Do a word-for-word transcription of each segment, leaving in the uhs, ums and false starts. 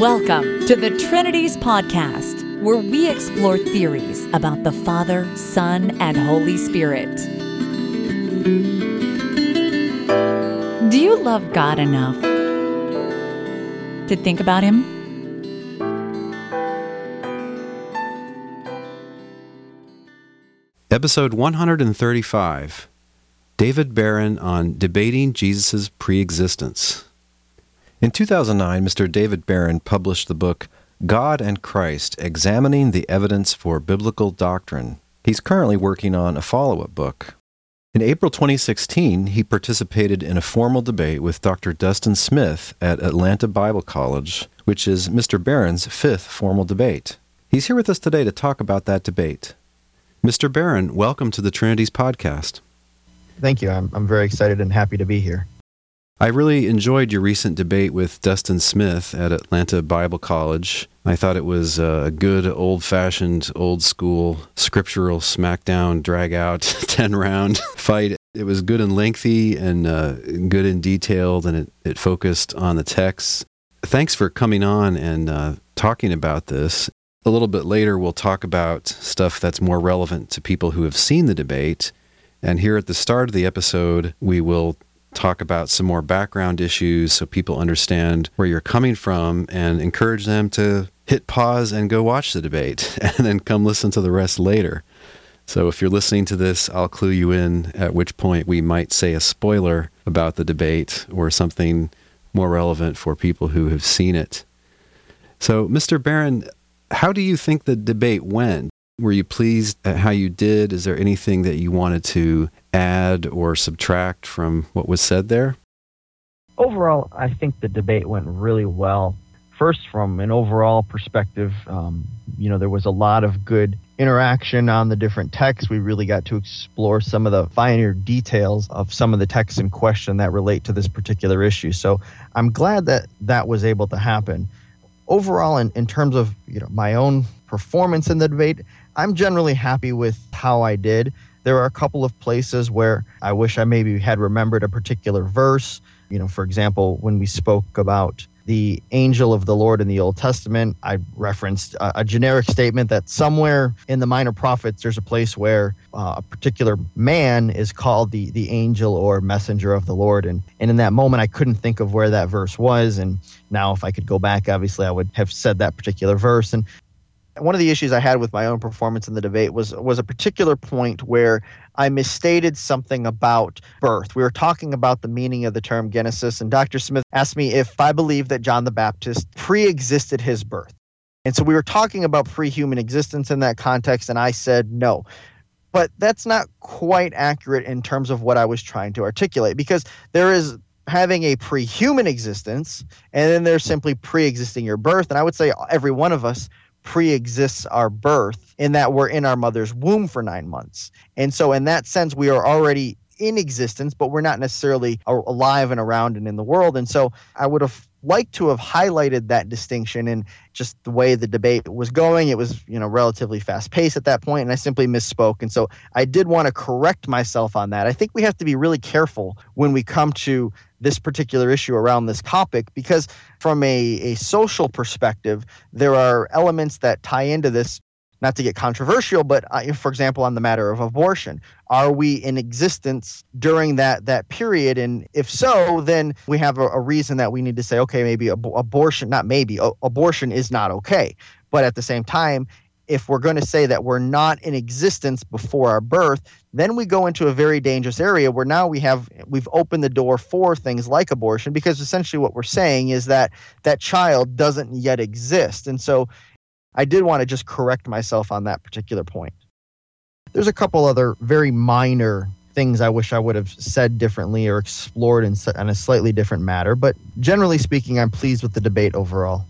Welcome to the Trinities Podcast, where we explore theories about the Father, Son, and Holy Spirit. Do you love God enough to think about Him? Episode one thirty-five, David Barron on Debating Jesus' Preexistence. In two thousand nine, Mister David Barron published the book, God and Christ, Examining the Evidence for Biblical Doctrine. He's currently working on a follow-up book. In April twenty sixteen, he participated in a formal debate with Doctor Dustin Smith at Atlanta Bible College, which is Mister Barron's fifth formal debate. He's here with us today to talk about that debate. Mister Barron, welcome to the Trinities Podcast. Thank you. I'm, I'm very excited and happy to be here. I really enjoyed your recent debate with Dustin Smith at Atlanta Bible College. I thought it was a good, old-fashioned, old-school, scriptural smackdown, drag-out, ten-round fight. It was good and lengthy and uh, good and detailed, and it, it focused on the text. Thanks for coming on and uh, talking about this. A little bit later, we'll talk about stuff that's more relevant to people who have seen the debate. And here at the start of the episode, we will talk about some more background issues so people understand where you're coming from and encourage them to hit pause and go watch the debate and then come listen to the rest later. So if you're listening to this, I'll clue you in, at which point we might say a spoiler about the debate or something more relevant for people who have seen it. So, Mister Barron, how do you think the debate went? Were you pleased at how you did? Is there anything that you wanted to add or subtract from what was said there? Overall, I think the debate went really well. First, from an overall perspective, um, you know, there was a lot of good interaction on the different texts. We really got to explore some of the finer details of some of the texts in question that relate to this particular issue. So I'm glad that that was able to happen. Overall, in, in terms of, you know, my own performance in the debate, I'm generally happy with how I did. There are a couple of places where I wish I maybe had remembered a particular verse. You know, for example, when we spoke about the angel of the Lord in the Old Testament, I referenced a, a generic statement that somewhere in the Minor Prophets, there's a place where uh, a particular man is called the the angel or messenger of the Lord. And, and in that moment, I couldn't think of where that verse was. And now if I could go back, obviously, I would have said that particular verse. And one of the issues I had with my own performance in the debate was was a particular point where I misstated something about birth. We were talking about the meaning of the term Genesis, and Doctor Smith asked me if I believed that John the Baptist pre-existed his birth. And so we were talking about pre-human existence in that context, and I said no. But that's not quite accurate in terms of what I was trying to articulate, because there is having a pre-human existence, and then there's simply pre-existing your birth. And I would say every one of us pre-exists our birth in that we're in our mother's womb for nine months. And so in that sense, we are already in existence, but we're not necessarily alive and around and in the world. And so I would have liked to have highlighted that distinction in just the way the debate was going. It was, you know, relatively fast-paced at that point, and I simply misspoke. And so I did want to correct myself on that. I think we have to be really careful when we come to this particular issue around this topic, because from a, a social perspective, there are elements that tie into this, not to get controversial, but uh, for example, on the matter of abortion. Are we in existence during that that period? And if so, then we have a, a reason that we need to say, okay, maybe ab- abortion, not maybe, a- abortion is not okay. But at the same time, if we're going to say that we're not in existence before our birth, then we go into a very dangerous area where now we have, we've opened the door for things like abortion, because essentially what we're saying is that that child doesn't yet exist. And so I did want to just correct myself on that particular point. There's a couple other very minor things I wish I would have said differently or explored in, in a slightly different matter, but generally speaking, I'm pleased with the debate overall.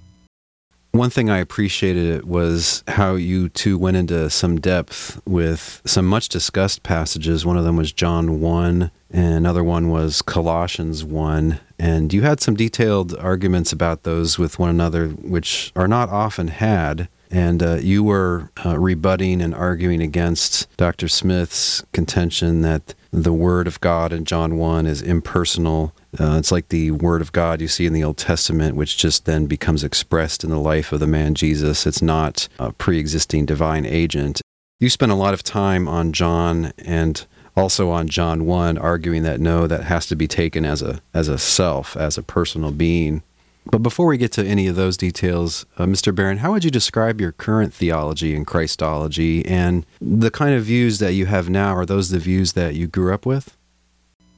One thing I appreciated was how you two went into some depth with some much discussed passages. One of them was John one, and another one was Colossians one. And you had some detailed arguments about those with one another, which are not often had. And uh, you were uh, rebutting and arguing against Doctor Smith's contention that the Word of God in John one is impersonal. Uh, it's like the Word of God you see in the Old Testament, which just then becomes expressed in the life of the man Jesus. It's not a pre-existing divine agent. You spent a lot of time on John and also on John one, arguing that no, that has to be taken as a as a self, as a personal being. But before we get to any of those details, uh, Mister Barron, how would you describe your current theology and Christology, and the kind of views that you have now? Are those the views that you grew up with?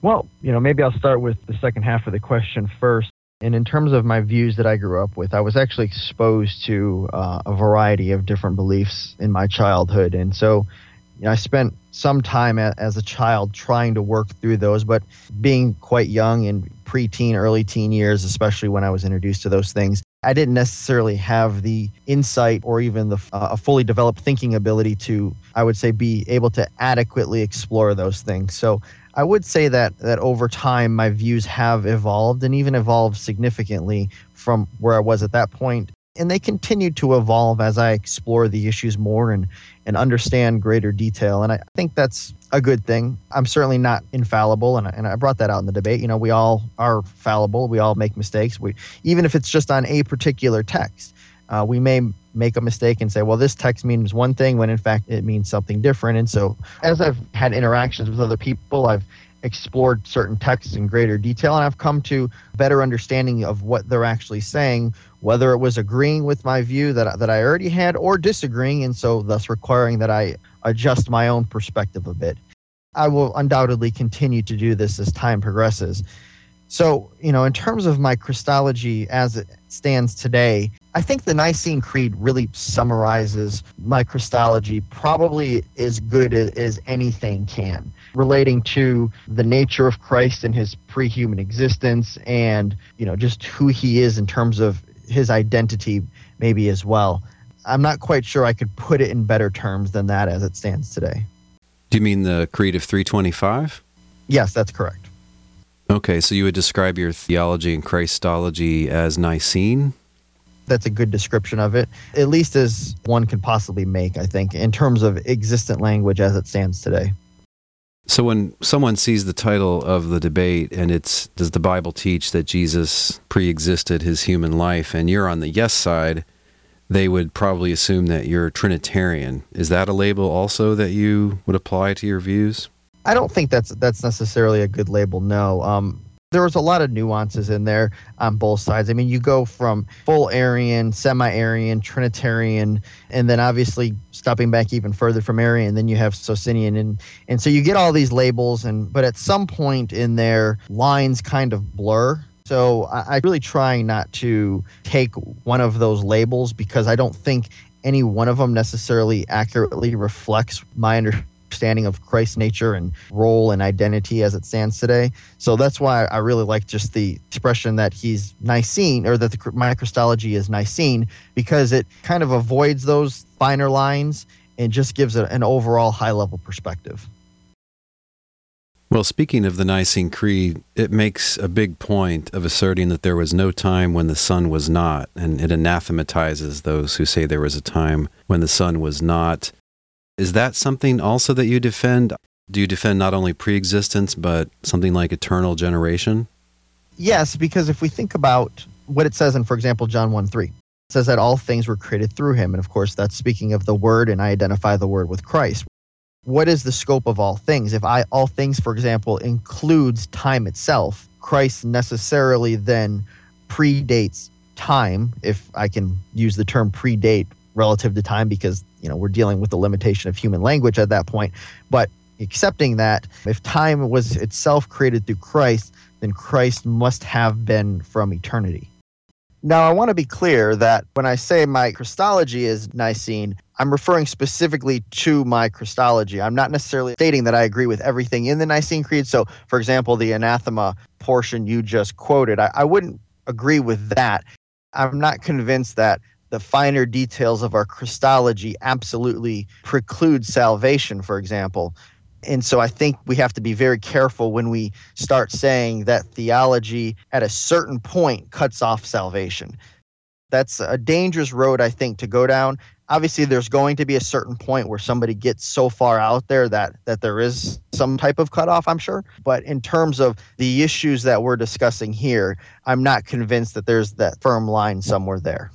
Well, you know, maybe I'll start with the second half of the question first. And in terms of my views that I grew up with, I was actually exposed to uh, a variety of different beliefs in my childhood. And so you know, I spent some time as a child trying to work through those, but being quite young and preteen, early teen years, especially when I was introduced to those things, I didn't necessarily have the insight or even the uh, a fully developed thinking ability to, I would say, be able to adequately explore those things. So I would say that that over time, my views have evolved and even evolved significantly from where I was at that point. And they continue to evolve as I explore the issues more and, and understand greater detail. And I think that's a good thing. I'm certainly not infallible, and I, and I brought that out in the debate. You know, we all are fallible. We all make mistakes. We, even if it's just on a particular text, uh, we may make a mistake and say, well, this text means one thing when in fact it means something different. And so as I've had interactions with other people, I've explored certain texts in greater detail, and I've come to better understanding of what they're actually saying, whether it was agreeing with my view that, that I already had or disagreeing, and so thus requiring that I adjust my own perspective a bit. I will undoubtedly continue to do this as time progresses. So, you know, in terms of my Christology as it stands today, I think the Nicene Creed really summarizes my Christology probably as good as anything can, relating to the nature of Christ and his pre-human existence and, you know, just who he is in terms of his identity maybe as well. I'm not quite sure I could put it in better terms than that as it stands today. Do you mean the Creed of three twenty-five? Yes, that's correct. Okay, so you would describe your theology and Christology as Nicene? That's a good description of it, at least as one can possibly make, I think, in terms of existent language as it stands today. So when someone sees the title of the debate and it's, does the Bible teach that Jesus pre-existed his human life, and you're on the yes side, they would probably assume that you're Trinitarian. Is that a label also that you would apply to your views? I don't think that's that's necessarily a good label, no. Um, there was a lot of nuances in there on both sides. I mean, you go from full Arian, semi-Arian, Trinitarian, and then obviously stepping back even further from Arian, then you have Socinian. And, and so you get all these labels, and but at some point in there, lines kind of blur. So I, I'm really trying not to take one of those labels because I don't think any one of them necessarily accurately reflects my understanding. understanding of Christ's nature and role and identity as it stands today. So that's why I really like just the expression that he's Nicene, or that the, my Christology is Nicene, because it kind of avoids those finer lines and just gives a, an overall high-level perspective. Well, speaking of the Nicene Creed, it makes a big point of asserting that there was no time when the Son was not, and it anathematizes those who say there was a time when the Son was not. Is that something also that you defend? Do you defend not only pre-existence, but something like eternal generation? Yes, because if we think about what it says in, for example, John one three, it says that all things were created through him. And of course, that's speaking of the Word, and I identify the Word with Christ. What is the scope of all things? If I all things, for example, includes time itself, Christ necessarily then predates time, if I can use the term predate relative to time, because you know, we're dealing with the limitation of human language at that point. But accepting that, if time was itself created through Christ, then Christ must have been from eternity. Now, I want to be clear that when I say my Christology is Nicene, I'm referring specifically to my Christology. I'm not necessarily stating that I agree with everything in the Nicene Creed. So, for example, the anathema portion you just quoted, I, I wouldn't agree with that. I'm not convinced that the finer details of our Christology absolutely preclude salvation, for example. And so I think we have to be very careful when we start saying that theology at a certain point cuts off salvation. That's a dangerous road, I think, to go down. obviously there's going to be a certain point where somebody gets so far out there that that there is some type of cutoff, I'm sure. But in terms of the issues that we're discussing here, I'm not convinced that there's that firm line somewhere there.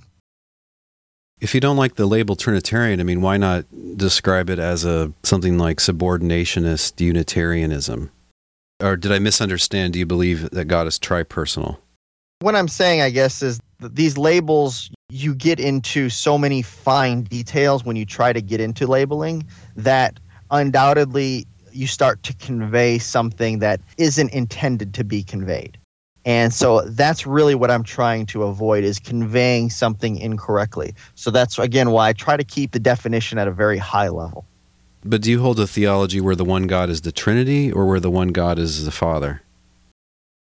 If you don't like the label Trinitarian, I mean, why not describe it as a something like subordinationist Unitarianism? Or did I misunderstand? Do you believe that God is tripersonal? What I'm saying, I guess, is that these labels, you get into so many fine details when you try to get into labeling that undoubtedly you start to convey something that isn't intended to be conveyed. And so that's really what I'm trying to avoid, is conveying something incorrectly. So that's, again, why I try to keep the definition at a very high level. But do you hold a theology where the one God is the Trinity or where the one God is the Father?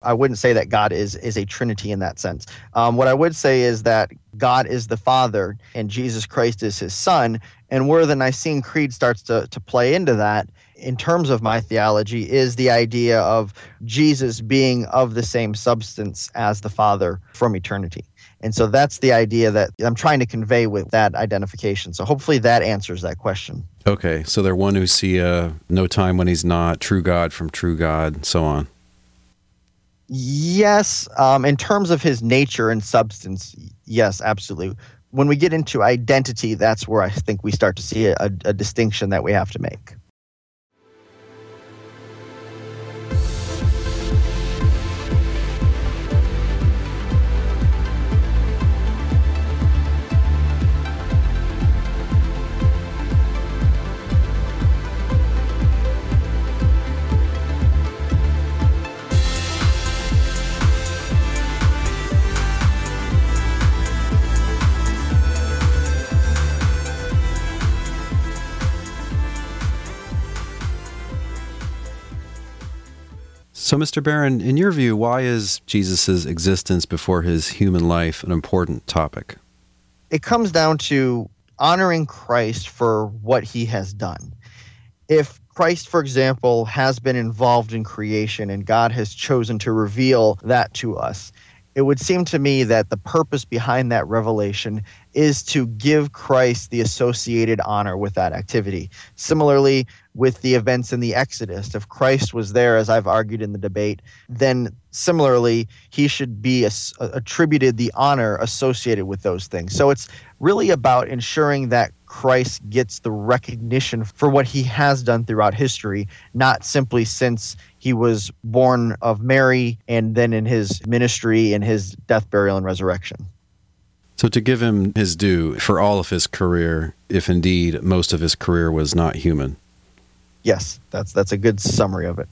I wouldn't say that God is is a Trinity in that sense. Um, what I would say is that God is the Father and Jesus Christ is his Son. And where the Nicene Creed starts to, to play into that, in terms of my theology, is the idea of Jesus being of the same substance as the Father from eternity. And so that's the idea that I'm trying to convey with that identification. So hopefully that answers that question. Okay, so they're onousia, no time when he's not, true God from true God, and so on. Yes, um, in terms of his nature and substance, yes, absolutely. When we get into identity, that's where I think we start to see a, a distinction that we have to make. So, Mister Barron, in your view, why is Jesus' existence before his human life an important topic? It comes down to honoring Christ for what he has done. If Christ, for example, has been involved in creation and God has chosen to reveal that to us, it would seem to me that the purpose behind that revelation is to give Christ the associated honor with that activity. Similarly, with the events in the Exodus, if Christ was there, as I've argued in the debate, then similarly, he should be as- attributed the honor associated with those things. So it's really about ensuring that Christ gets the recognition for what he has done throughout history, not simply since he was born of Mary and then in his ministry and his death, burial, and resurrection. So to give him his due for all of his career, if indeed most of his career was not human. Yes, that's that's a good summary of it.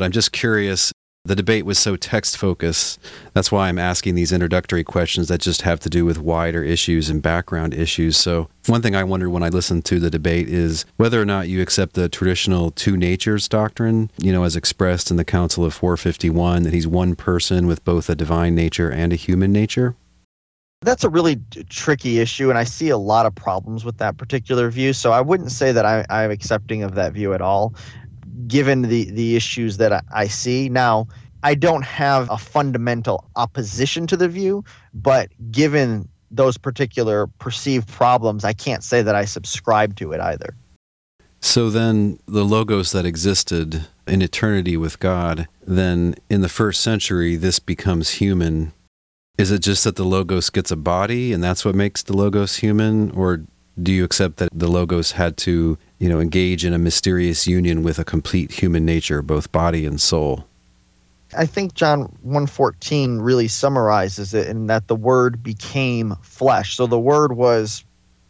I'm just curious, the debate was so text-focused. That's why I'm asking these introductory questions that just have to do with wider issues and background issues. So one thing I wondered when I listened to the debate is whether or not you accept the traditional two natures doctrine, you know, as expressed in the Council of four fifty-one, that he's one person with both a divine nature and a human nature. That's a really t- tricky issue, and I see a lot of problems with that particular view. So I wouldn't say that I, I'm accepting of that view at all, given the, the issues that I, I see. Now, I don't have a fundamental opposition to the view, but given those particular perceived problems, I can't say that I subscribe to it either. So then the logos that existed in eternity with God, then in the first century, this becomes human. Is it just that the logos gets a body and that's what makes the logos human? Or do you accept that the logos had to, you know, engage in a mysterious union with a complete human nature, both body and soul? I think John one fourteen really summarizes it in that the Word became flesh. So the Word was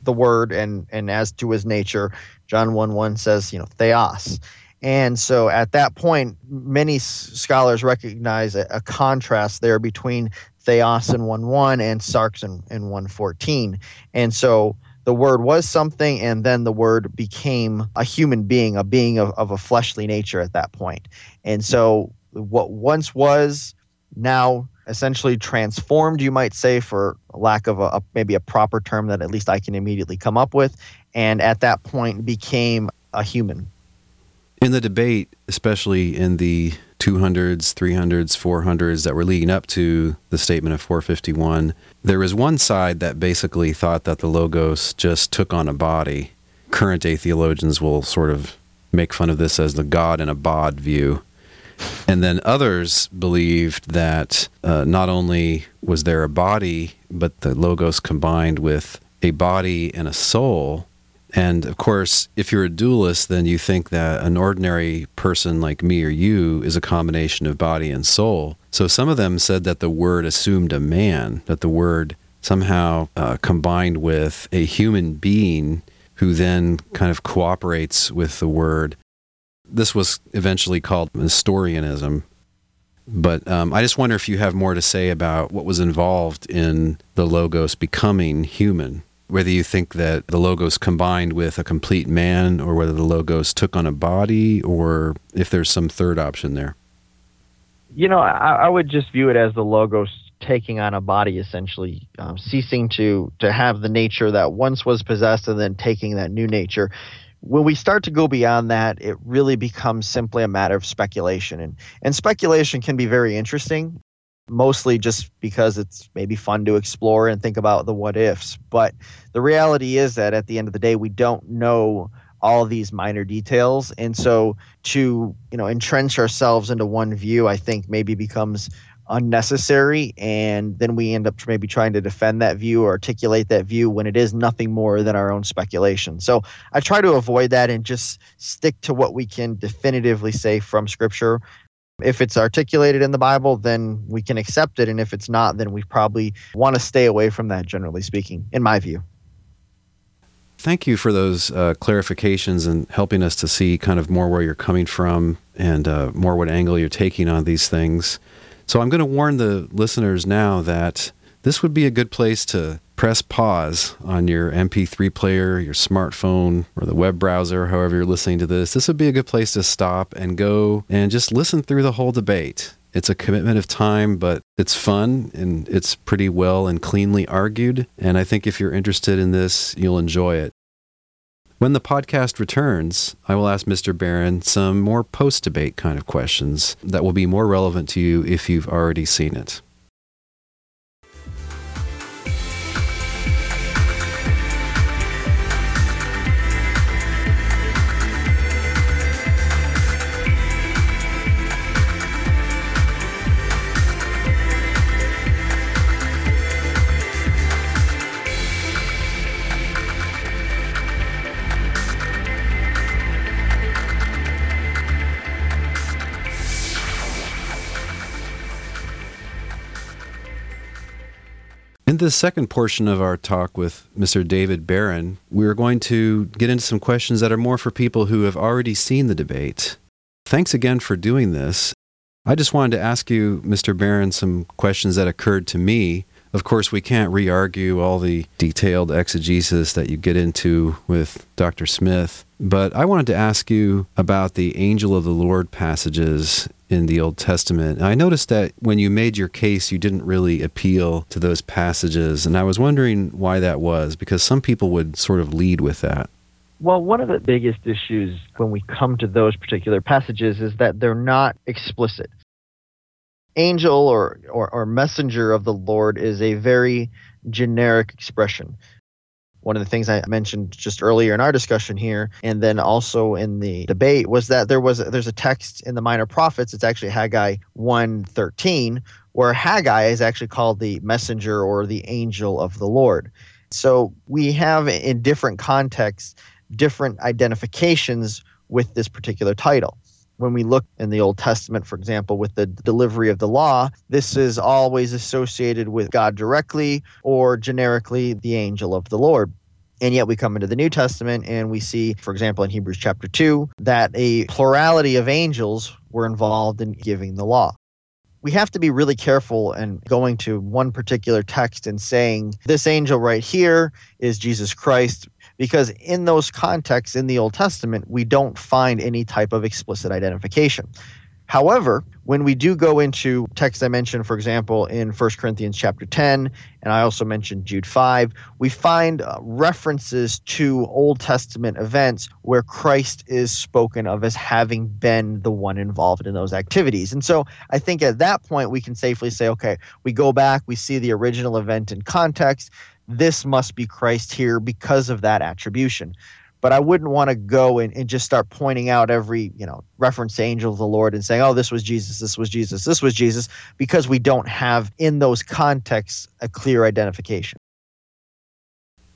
the Word, and, and as to his nature, John one one says, you know, theos. And so at that point, many scholars recognize a, a contrast there between theos in one one and sarx in, in one fourteen. And so the Word was something, and then the Word became a human being, a being of, of a fleshly nature at that point. And so what once was now essentially transformed, you might say, for lack of a, a maybe a proper term that at least I can immediately come up with, and at that point became a human. In the debate, especially in the two hundreds, three hundreds, four hundreds that were leading up to the statement of four fifty-one, there was one side that basically thought that the Logos just took on a body. Current day theologians will sort of make fun of this as the God in a bod view. And then others believed that uh, not only was there a body, but the Logos combined with a body and a soul. And, of course, if you're a dualist, then you think that an ordinary person like me or you is a combination of body and soul. So some of them said that the Word assumed a man, that the Word somehow uh, combined with a human being who then kind of cooperates with the Word. This was eventually called Nestorianism. But um, I just wonder if you have more to say about what was involved in the Logos becoming human. Whether you think that the Logos combined with a complete man, or whether the Logos took on a body, or if there's some third option there. You know, I, I would just view it as the Logos taking on a body, essentially, um, ceasing to, to have the nature that once was possessed and then taking that new nature. When we start to go beyond that, it really becomes simply a matter of speculation. And, and speculation can be very interesting, mostly just because it's maybe fun to explore and think about the what ifs. But the reality is that at the end of the day, we don't know all these minor details. And so to, you know, entrench ourselves into one view, I think maybe becomes unnecessary. And then we end up maybe trying to defend that view or articulate that view when it is nothing more than our own speculation. So I try to avoid that and just stick to what we can definitively say from Scripture. If it's articulated in the Bible, then we can accept it. And if it's not, then we probably want to stay away from that, generally speaking, in my view. Thank you for those uh, clarifications and helping us to see kind of more where you're coming from and uh, more what angle you're taking on these things. So I'm going to warn the listeners now that this would be a good place to press pause on your M P three player, your smartphone, or the web browser, however you're listening to this. This would be a good place to stop and go and just listen through the whole debate. It's a commitment of time, but it's fun, and it's pretty well and cleanly argued. And I think if you're interested in this, you'll enjoy it. When the podcast returns, I will ask Mister Barron some more post-debate kind of questions that will be more relevant to you if you've already seen it. In the second portion of our talk with Mister David Barron, we're going to get into some questions that are more for people who have already seen the debate. Thanks again for doing this. I just wanted to ask you, Mister Barron, some questions that occurred to me. Of course, we can't re-argue all the detailed exegesis that you get into with Doctor Smith, but I wanted to ask you about the angel of the Lord passages in the Old Testament. And I noticed that when you made your case, you didn't really appeal to those passages, and I was wondering why that was, because some people would sort of lead with that. Well, one of the biggest issues when we come to those particular passages is that they're not explicit. Angel or, or, or messenger of the Lord is a very generic expression. One of the things I mentioned just earlier in our discussion here, and then also in the debate, was that there was there's a text in the Minor Prophets, it's actually Haggai one thirteen, where Haggai is actually called the messenger or the angel of the Lord. So we have in different contexts different identifications with this particular title. When we look in the Old Testament, for example, with the delivery of the law, this is always associated with God directly or generically, the angel of the Lord. And yet we come into the New Testament and we see, for example, in Hebrews chapter two, that a plurality of angels were involved in giving the law. We have to be really careful in going to one particular text and saying, this angel right here is Jesus Christ. Because in those contexts in the Old Testament, we don't find any type of explicit identification. However, when we do go into texts I mentioned, for example, in First Corinthians chapter ten, and I also mentioned Jude five, we find references to Old Testament events where Christ is spoken of as having been the one involved in those activities. And so I think at that point we can safely say, okay, we go back, we see the original event in context. This must be Christ here because of that attribution. But I wouldn't want to go and, and just start pointing out every, you know, reference to angel of the Lord and saying, oh, this was Jesus, this was Jesus, this was Jesus, because we don't have in those contexts a clear identification.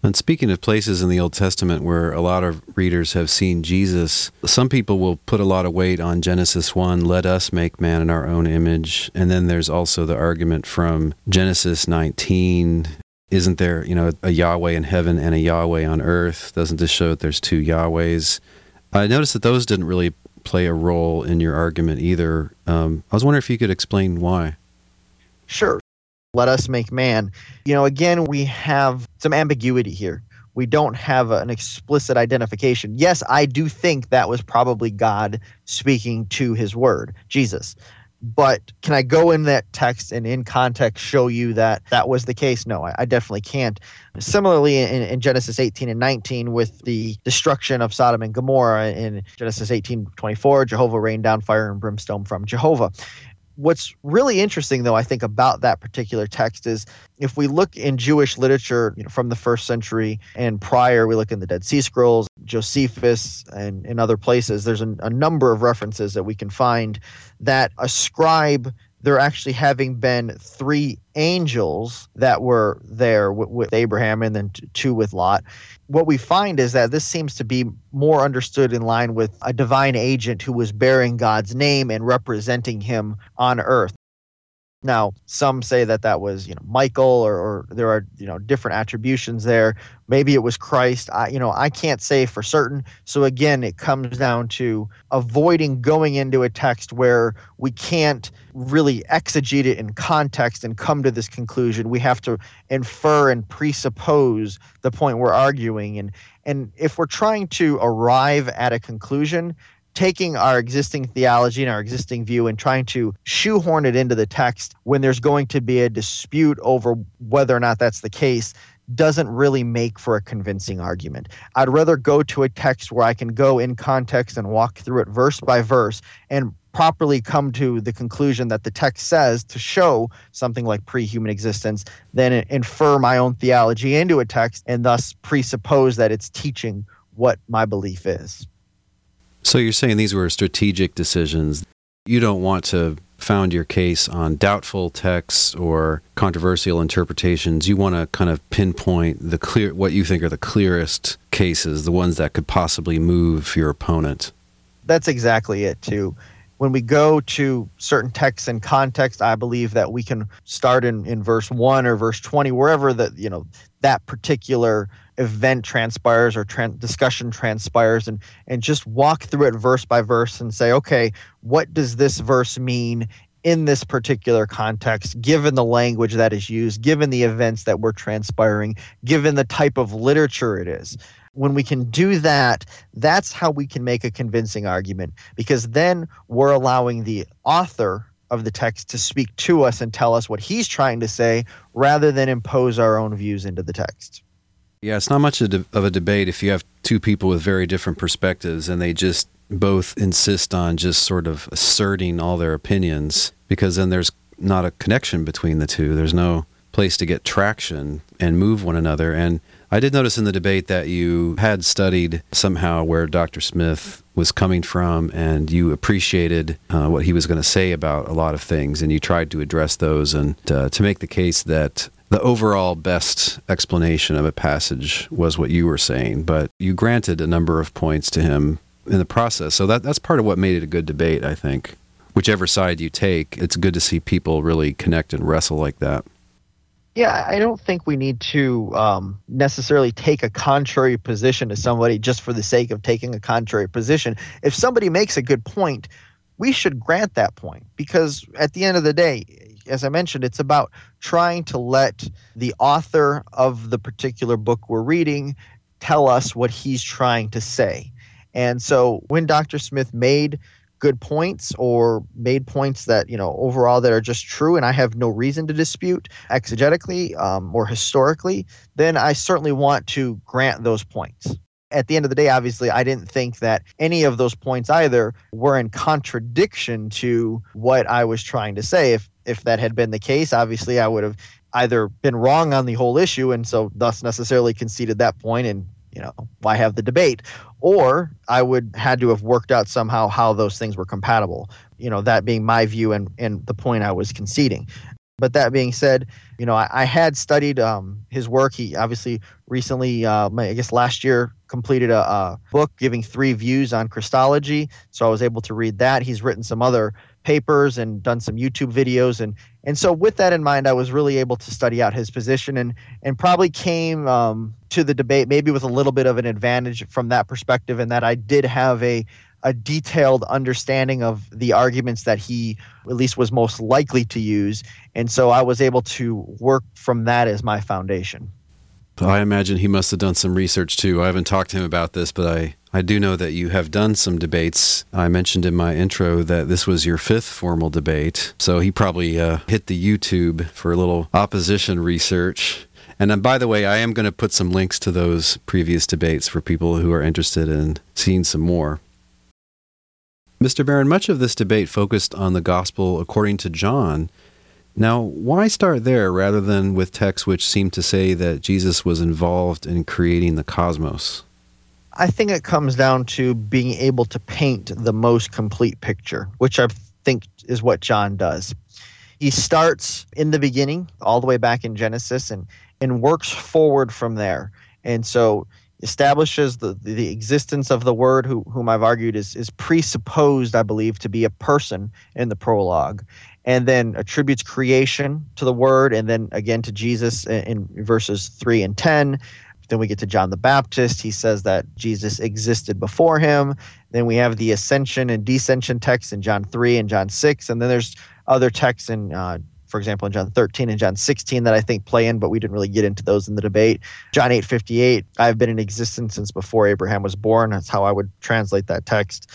And speaking of places in the Old Testament where a lot of readers have seen Jesus, some people will put a lot of weight on Genesis one, let us make man in our own image. And then there's also the argument from Genesis nineteen. Isn't there, you know, a Yahweh in heaven and a Yahweh on earth? Doesn't this show that there's two Yahwehs? I noticed that those didn't really play a role in your argument either. Um, I was wondering if you could explain why. Sure. Let us make man. You know, again, we have some ambiguity here. We don't have an explicit identification. Yes, I do think that was probably God speaking to his word, Jesus. But can I go in that text and in context show you that that was the case? No, I, I definitely can't. Similarly, in, in Genesis eighteen and nineteen, with the destruction of Sodom and Gomorrah, in Genesis eighteen twenty-four, Jehovah rained down fire and brimstone from Jehovah. What's really interesting, though, I think about that particular text is if we look in Jewish literature, you know, from the first century and prior, we look in the Dead Sea Scrolls, Josephus, and in other places, there's a, a number of references that we can find that ascribe there actually having been three angels that were there with, with Abraham and then t- two with Lot. What we find is that this seems to be more understood in line with a divine agent who was bearing God's name and representing him on earth. Now, some say that that was, you know, Michael, or, or there are, you know, different attributions there. Maybe it was Christ. I, you know, I can't say for certain. So again, it comes down to avoiding going into a text where we can't really exegete it in context and come to this conclusion. We have to infer and presuppose the point we're arguing. And, and if we're trying to arrive at a conclusion, taking our existing theology and our existing view and trying to shoehorn it into the text when there's going to be a dispute over whether or not that's the case doesn't really make for a convincing argument. I'd rather go to a text where I can go in context and walk through it verse by verse and properly come to the conclusion that the text says to show something like pre-human existence, than infer my own theology into a text and thus presuppose that it's teaching what my belief is. So you're saying these were strategic decisions. You don't want to found your case on doubtful texts or controversial interpretations. You want to kind of pinpoint the clear, what you think are the clearest cases, the ones that could possibly move your opponent. That's exactly it, too. When we go to certain texts and context, I believe that we can start in, in verse one or verse twenty, wherever the, you know, that particular event transpires or tran- discussion transpires, and and just walk through it verse by verse and say, okay, what does this verse mean in this particular context, given the language that is used, given the events that were transpiring, given the type of literature it is? When we can do that, that's how we can make a convincing argument, because then we're allowing the author of the text to speak to us and tell us what he's trying to say rather than impose our own views into the text. Yeah, it's not much of a debate if you have two people with very different perspectives and they just both insist on just sort of asserting all their opinions, because then there's not a connection between the two. There's no place to get traction and move one another. And I did notice in the debate that you had studied somehow where Doctor Smith was coming from, and you appreciated uh, what he was going to say about a lot of things, and you tried to address those and uh, to make the case that the overall best explanation of a passage was what you were saying, but you granted a number of points to him in the process. So that that's part of what made it a good debate, I think. Whichever side you take, it's good to see people really connect and wrestle like that. Yeah, I don't think we need to um, necessarily take a contrary position to somebody just for the sake of taking a contrary position. If somebody makes a good point, we should grant that point, because at the end of the day, as I mentioned, it's about trying to let the author of the particular book we're reading tell us what he's trying to say. And so when Doctor Smith made good points or made points that, you know, overall that are just true and I have no reason to dispute exegetically um, or historically, then I certainly want to grant those points. At the end of the day, obviously, I didn't think that any of those points either were in contradiction to what I was trying to say. If if that had been the case, obviously, I would have either been wrong on the whole issue and so thus necessarily conceded that point and, you know, why have the debate? Or I would had to have worked out somehow how those things were compatible, you know, that being my view and, and the point I was conceding. But that being said, you know, I, I had studied um, his work. He obviously recently, uh, I guess last year, completed a, a book giving three views on Christology. So I was able to read that. He's written some other papers and done some YouTube videos. And and so with that in mind, I was really able to study out his position and and probably came um, to the debate maybe with a little bit of an advantage from that perspective in that I did have a a detailed understanding of the arguments that he at least was most likely to use. And so I was able to work from that as my foundation. I imagine he must have done some research too. I haven't talked to him about this, but I, I do know that you have done some debates. I mentioned in my intro that this was your fifth formal debate. So he probably uh, hit the YouTube for a little opposition research. And then, by the way, I am going to put some links to those previous debates for people who are interested in seeing some more. Mister Barron, much of this debate focused on the gospel according to John. Now, why start there rather than with texts which seem to say that Jesus was involved in creating the cosmos? I think it comes down to being able to paint the most complete picture, which I think is what John does. He starts in the beginning, all the way back in Genesis, and, and works forward from there. And so establishes the, the existence of the Word, who, whom I've argued is, is presupposed, I believe, to be a person in the prologue, and then attributes creation to the Word, and then again to Jesus in, in verses three and ten. Then we get to John the Baptist. He says that Jesus existed before him. Then we have the ascension and descension texts in John three and John six, and then there's other texts in uh for example, in John thirteen and John sixteen that I think play in, but we didn't really get into those in the debate. John eight fifty-eight, I've been in existence since before Abraham was born. That's how I would translate that text.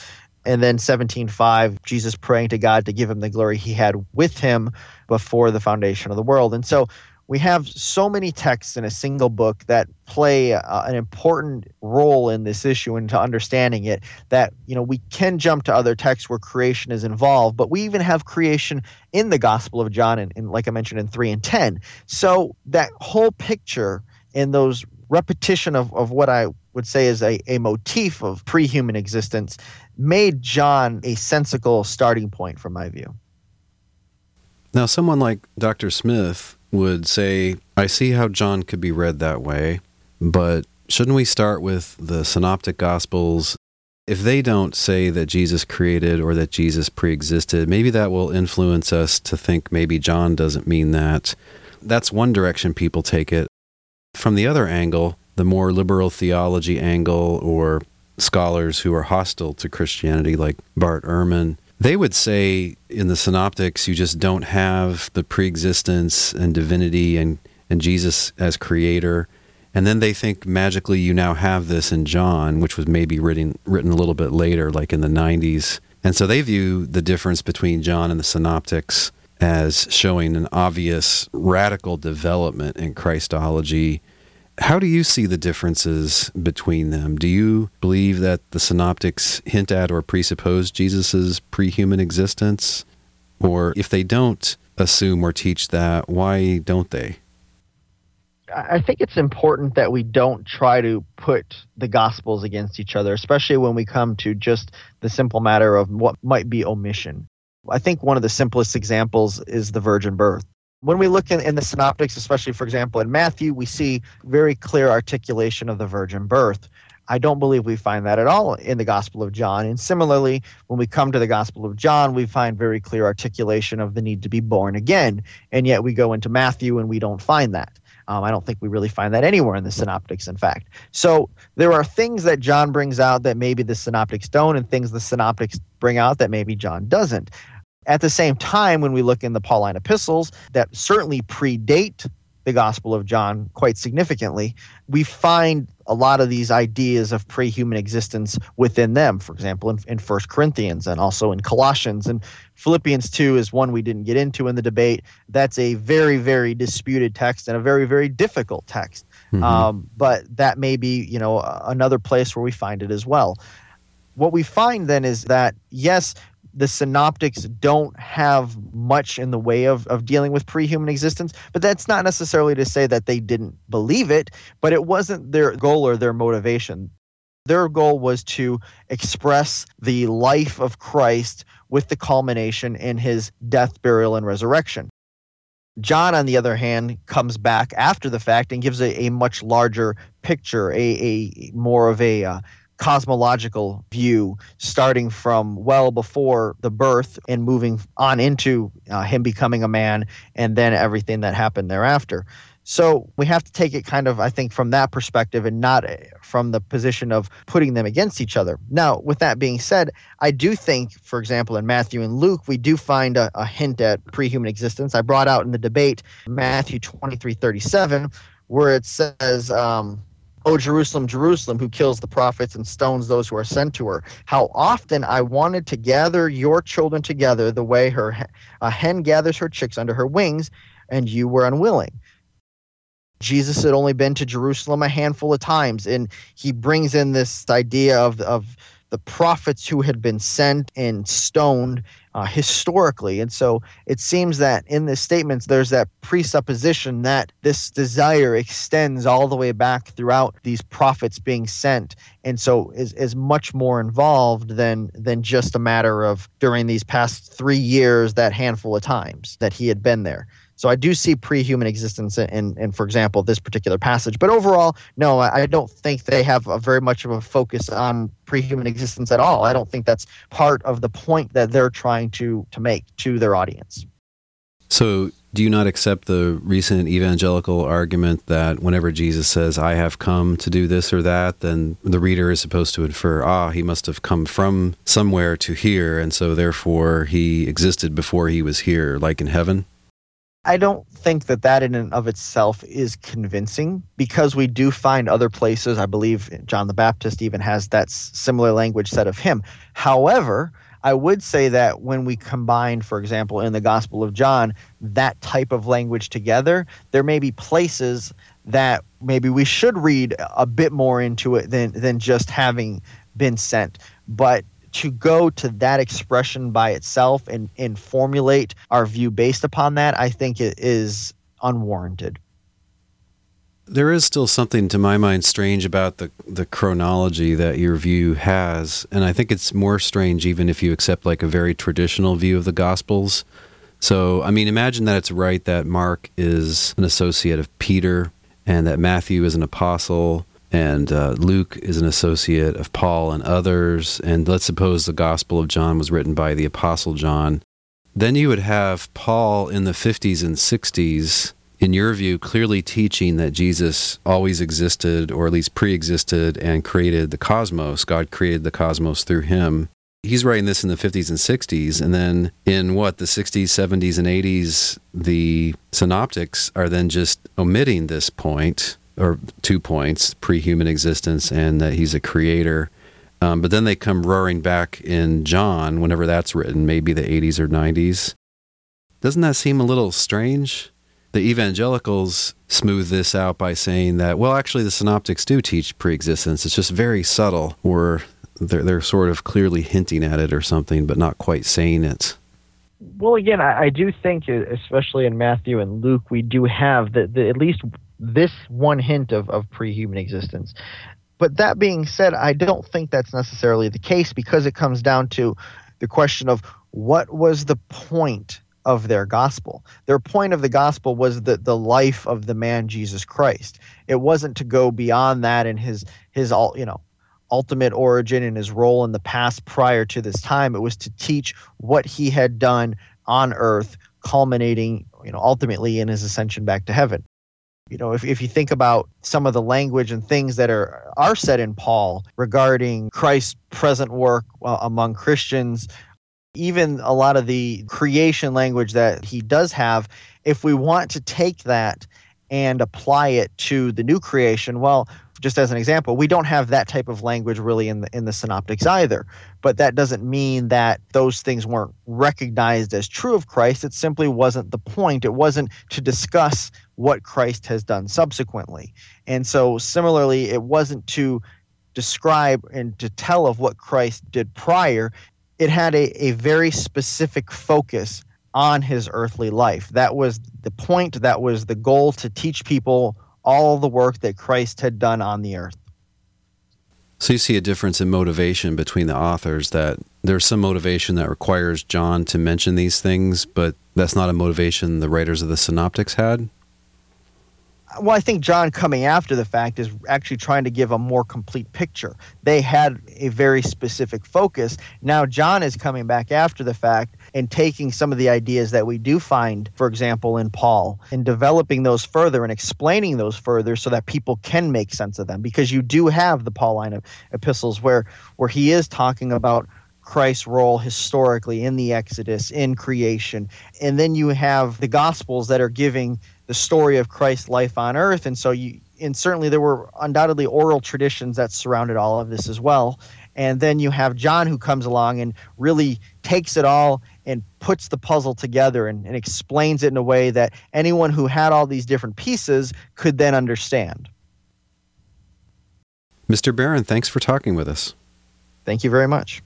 And then seventeen five, Jesus praying to God to give him the glory he had with him before the foundation of the world. And so we have so many texts in a single book that play uh, an important role in this issue and to understanding it that, you know, we can jump to other texts where creation is involved, but we even have creation in the Gospel of John, and, and like I mentioned, in three and ten. So that whole picture and those repetition of, of what I would say is a, a motif of pre-human existence made John a sensical starting point from my view. Now, someone like Doctor Smith would say, I see how John could be read that way, but shouldn't we start with the Synoptic Gospels? If they don't say that Jesus created or that Jesus pre-existed, maybe that will influence us to think maybe John doesn't mean that. That's one direction people take it. From the other angle, the more liberal theology angle, or scholars who are hostile to Christianity like Bart Ehrman, they would say in the synoptics, you just don't have the preexistence and divinity and, and Jesus as creator. And then they think magically you now have this in John, which was maybe written, written a little bit later, like in the nineties. And so they view the difference between John and the synoptics as showing an obvious radical development in Christology. How do you see the differences between them? Do you believe that the synoptics hint at or presuppose Jesus's pre-human existence? Or if they don't assume or teach that, why don't they? I think it's important that we don't try to put the Gospels against each other, especially when we come to just the simple matter of what might be omission. I think one of the simplest examples is the virgin birth. When we look in, in the synoptics, especially, for example, in Matthew, we see very clear articulation of the virgin birth. I don't believe we find that at all in the Gospel of John. And similarly, when we come to the Gospel of John, we find very clear articulation of the need to be born again. And yet we go into Matthew and we don't find that. Um, I don't think we really find that anywhere in the synoptics, in fact. So there are things that John brings out that maybe the synoptics don't, and things the synoptics bring out that maybe John doesn't. At the same time, when we look in the Pauline epistles that certainly predate the Gospel of John quite significantly, we find a lot of these ideas of pre-human existence within them, for example, in, in First Corinthians and also in Colossians. And Philippians two is one we didn't get into in the debate. That's a very, very disputed text and a very, very difficult text. Mm-hmm. Um, but that may be, you know, another place where we find it as well. What we find then is that, yes, the synoptics don't have much in the way of, of dealing with pre-human existence, but that's not necessarily to say that they didn't believe it, but it wasn't their goal or their motivation. Their goal was to express the life of Christ with the culmination in his death, burial, and resurrection. John, on the other hand, comes back after the fact and gives a, a much larger picture, a, a more of a... Uh, cosmological view, starting from well before the birth and moving on into uh, him becoming a man and then everything that happened thereafter. So we have to take it kind of, I think, from that perspective and not from the position of putting them against each other. Now, with that being said, I do think, for example, in Matthew and Luke, we do find a, a hint at pre-human existence. I brought out in the debate Matthew twenty-three thirty-seven, where it says... Um, "Oh, Jerusalem, Jerusalem, who kills the prophets and stones those who are sent to her. How often I wanted to gather your children together the way her a hen gathers her chicks under her wings, and you were unwilling." Jesus had only been to Jerusalem a handful of times, and he brings in this idea of, of the prophets who had been sent and stoned uh, historically. And so it seems that in the statements, there's that presupposition that this desire extends all the way back throughout these prophets being sent. And so is, is much more involved than, than just a matter of during these past three years, that handful of times that he had been there. So I do see pre-human existence in, in, in, for example, this particular passage. But overall, no, I, I don't think they have a very much of a focus on pre-human existence at all. I don't think that's part of the point that they're trying to, to make to their audience. So do you not accept the recent evangelical argument that whenever Jesus says, "I have come to do this or that," then the reader is supposed to infer, ah, he must have come from somewhere to here, and so therefore he existed before he was here, like in heaven? I don't think that that in and of itself is convincing, because we do find other places. I believe John the Baptist even has that similar language said of him. However, I would say that when we combine, for example, in the Gospel of John, that type of language together, there may be places that maybe we should read a bit more into it than, than just having been sent. But to go to that expression by itself and, and formulate our view based upon that, I think it is unwarranted. There is still something, to my mind, strange about the, the chronology that your view has. And I think it's more strange even if you accept like a very traditional view of the Gospels. So, I mean, imagine that it's right that Mark is an associate of Peter and that Matthew is an apostle, and uh, Luke is an associate of Paul and others, and let's suppose the Gospel of John was written by the Apostle John. Then you would have Paul in the fifties and sixties, in your view, clearly teaching that Jesus always existed, or at least pre-existed, and created the cosmos. God created the cosmos through him. He's writing this in the fifties and sixties, and then in what, the sixties, seventies, and eighties, the synoptics are then just omitting this point, or two points, pre-human existence and that he's a creator. Um, but then they come roaring back in John, whenever that's written, maybe the eighties or nineties. Doesn't that seem a little strange? The evangelicals smooth this out by saying that, well, actually the synoptics do teach pre-existence. It's just very subtle, or they're, they're sort of clearly hinting at it or something, but not quite saying it. Well, again, I, I do think, especially in Matthew and Luke, we do have the, the at least this one hint of, of pre-human existence. But that being said, I don't think that's necessarily the case, because it comes down to the question of what was the point of their gospel. Their point of the gospel was the, the life of the man Jesus Christ. It wasn't to go beyond that and his his all you know ultimate origin and his role in the past prior to this time. It was to teach what he had done on earth, culminating, you know, ultimately in his ascension back to heaven. You know, if, if you think about some of the language and things that are, are said in Paul regarding Christ's present work uh, among Christians, even a lot of the creation language that he does have, if we want to take that and apply it to the new creation, well, just as an example, we don't have that type of language really in the in the synoptics either. But that doesn't mean that those things weren't recognized as true of Christ. It simply wasn't the point. It wasn't to discuss what Christ has done subsequently. And so similarly, it wasn't to describe and to tell of what Christ did prior. It had a, a very specific focus on his earthly life. That was the point. That was the goal, to teach people all the work that Christ had done on the earth. So you see a difference in motivation between the authors, that there's some motivation that requires John to mention these things, but that's not a motivation the writers of the synoptics had? Well, I think John coming after the fact is actually trying to give a more complete picture. They had a very specific focus. Now John is coming back after the fact and taking some of the ideas that we do find, for example, in Paul, and developing those further and explaining those further so that people can make sense of them. Because you do have the Pauline epistles where, where he is talking about Christ's role historically in the Exodus, in creation. And then you have the Gospels that are giving the story of Christ's life on earth. And so you, and certainly there were undoubtedly oral traditions that surrounded all of this as well. And then you have John who comes along and really takes it all and puts the puzzle together and, and explains it in a way that anyone who had all these different pieces could then understand. Mister Barron, thanks for talking with us. Thank you very much.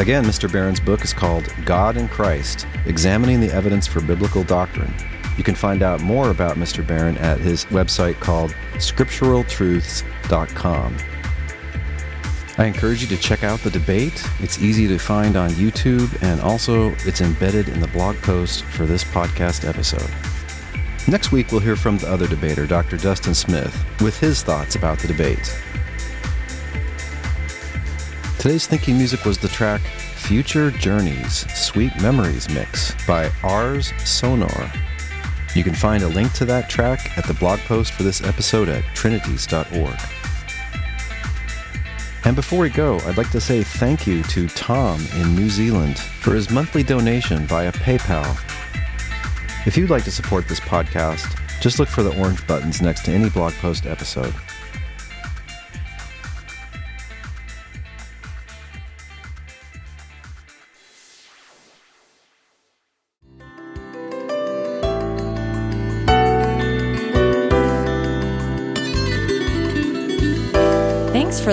Again, Mister Barron's book is called God and Christ, Examining the Evidence for Biblical Doctrine. You can find out more about Mister Barron at his website called scriptural truths dot com. I encourage you to check out the debate. It's easy to find on YouTube, and also it's embedded in the blog post for this podcast episode. Next week, we'll hear from the other debater, Doctor Dustin Smith, with his thoughts about the debate. Today's Thinking Music was the track Future Journeys Sweet Memories Mix by Ars Sonor. You can find a link to that track at the blog post for this episode at trinities dot org. And before we go, I'd like to say thank you to Tom in New Zealand for his monthly donation via PayPal. If you'd like to support this podcast, just look for the orange buttons next to any blog post episode. Thanks for